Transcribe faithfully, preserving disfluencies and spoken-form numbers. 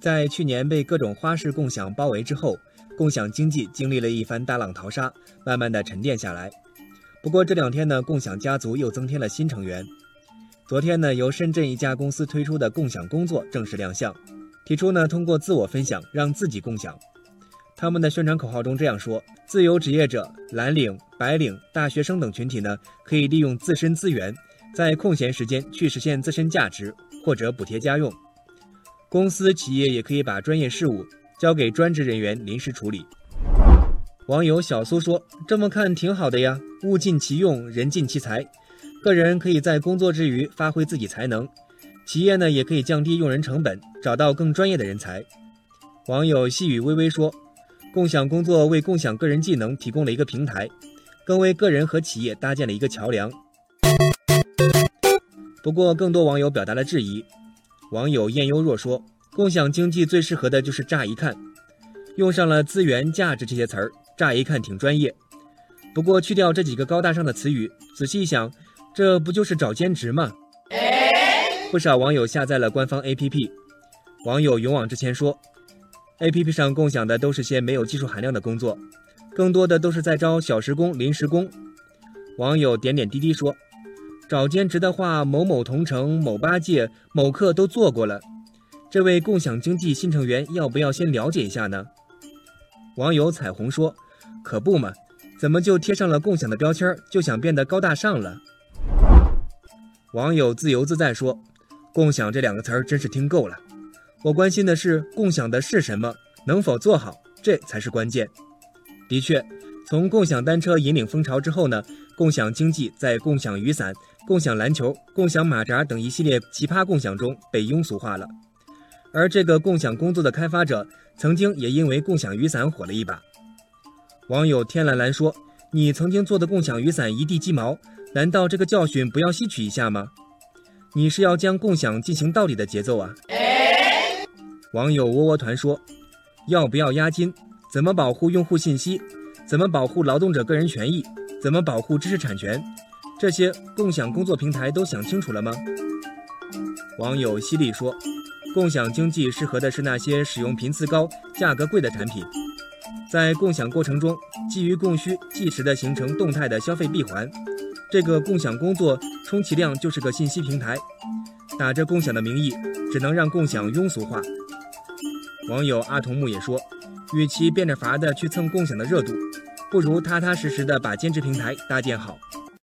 在去年被各种花式共享包围之后，共享经济经历了一番大浪淘沙，慢慢的沉淀下来。不过这两天呢，共享家族又增添了新成员。昨天呢，由深圳一家公司推出的共享工作正式亮相，提出呢通过自我分享让自己共享。他们的宣传口号中这样说：自由职业者、蓝领、白领、大学生等群体呢，可以利用自身资源，在空闲时间去实现自身价值或者补贴家用。公司企业也可以把专业事务交给专职人员临时处理。网友小苏说：这么看挺好的呀，物尽其用，人尽其才。个人可以在工作之余发挥自己才能，企业呢也可以降低用人成本，找到更专业的人才。网友细雨微微说：共享工作为共享个人技能提供了一个平台，更为个人和企业搭建了一个桥梁。不过更多网友表达了质疑。网友燕幽若说：共享经济最适合的就是乍一看，用上了资源价值这些词儿，乍一看挺专业。不过去掉这几个高大上的词语，仔细一想，这不就是找兼职吗？不少网友下载了官方 A P P。 网友勇往直前说， A P P 上共享的都是些没有技术含量的工作，更多的都是在招小时工、临时工。网友点点滴滴说，找兼职的话，某某同城、某八戒、某客都做过了。这位共享经济新成员要不要先了解一下呢？网友彩虹说，可不嘛，怎么就贴上了共享的标签，就想变得高大上了？网友自由自在说，共享这两个词儿真是听够了，我关心的是共享的是什么，能否做好，这才是关键。的确，从共享单车引领风潮之后呢，共享经济在共享雨伞、共享篮球、共享马扎等一系列奇葩共享中被庸俗化了。而这个共享工作的开发者曾经也因为共享雨伞火了一把。网友天蓝蓝说，你曾经做的共享雨伞一地鸡毛，难道这个教训不要吸取一下吗？你是要将共享进行到底的节奏啊。网友窝窝团说，要不要押金，怎么保护用户信息，怎么保护劳动者个人权益，怎么保护知识产权，这些共享工作平台都想清楚了吗？网友犀利说，共享经济适合的是那些使用频次高、价格贵的产品。在共享过程中，基于供需即时的形成动态的消费闭环，这个共享工作充其量就是个信息平台，打着共享的名义，只能让共享庸俗化。网友阿童木也说，与其变着法的去蹭共享的热度，不如踏踏实实的把兼职平台搭建好。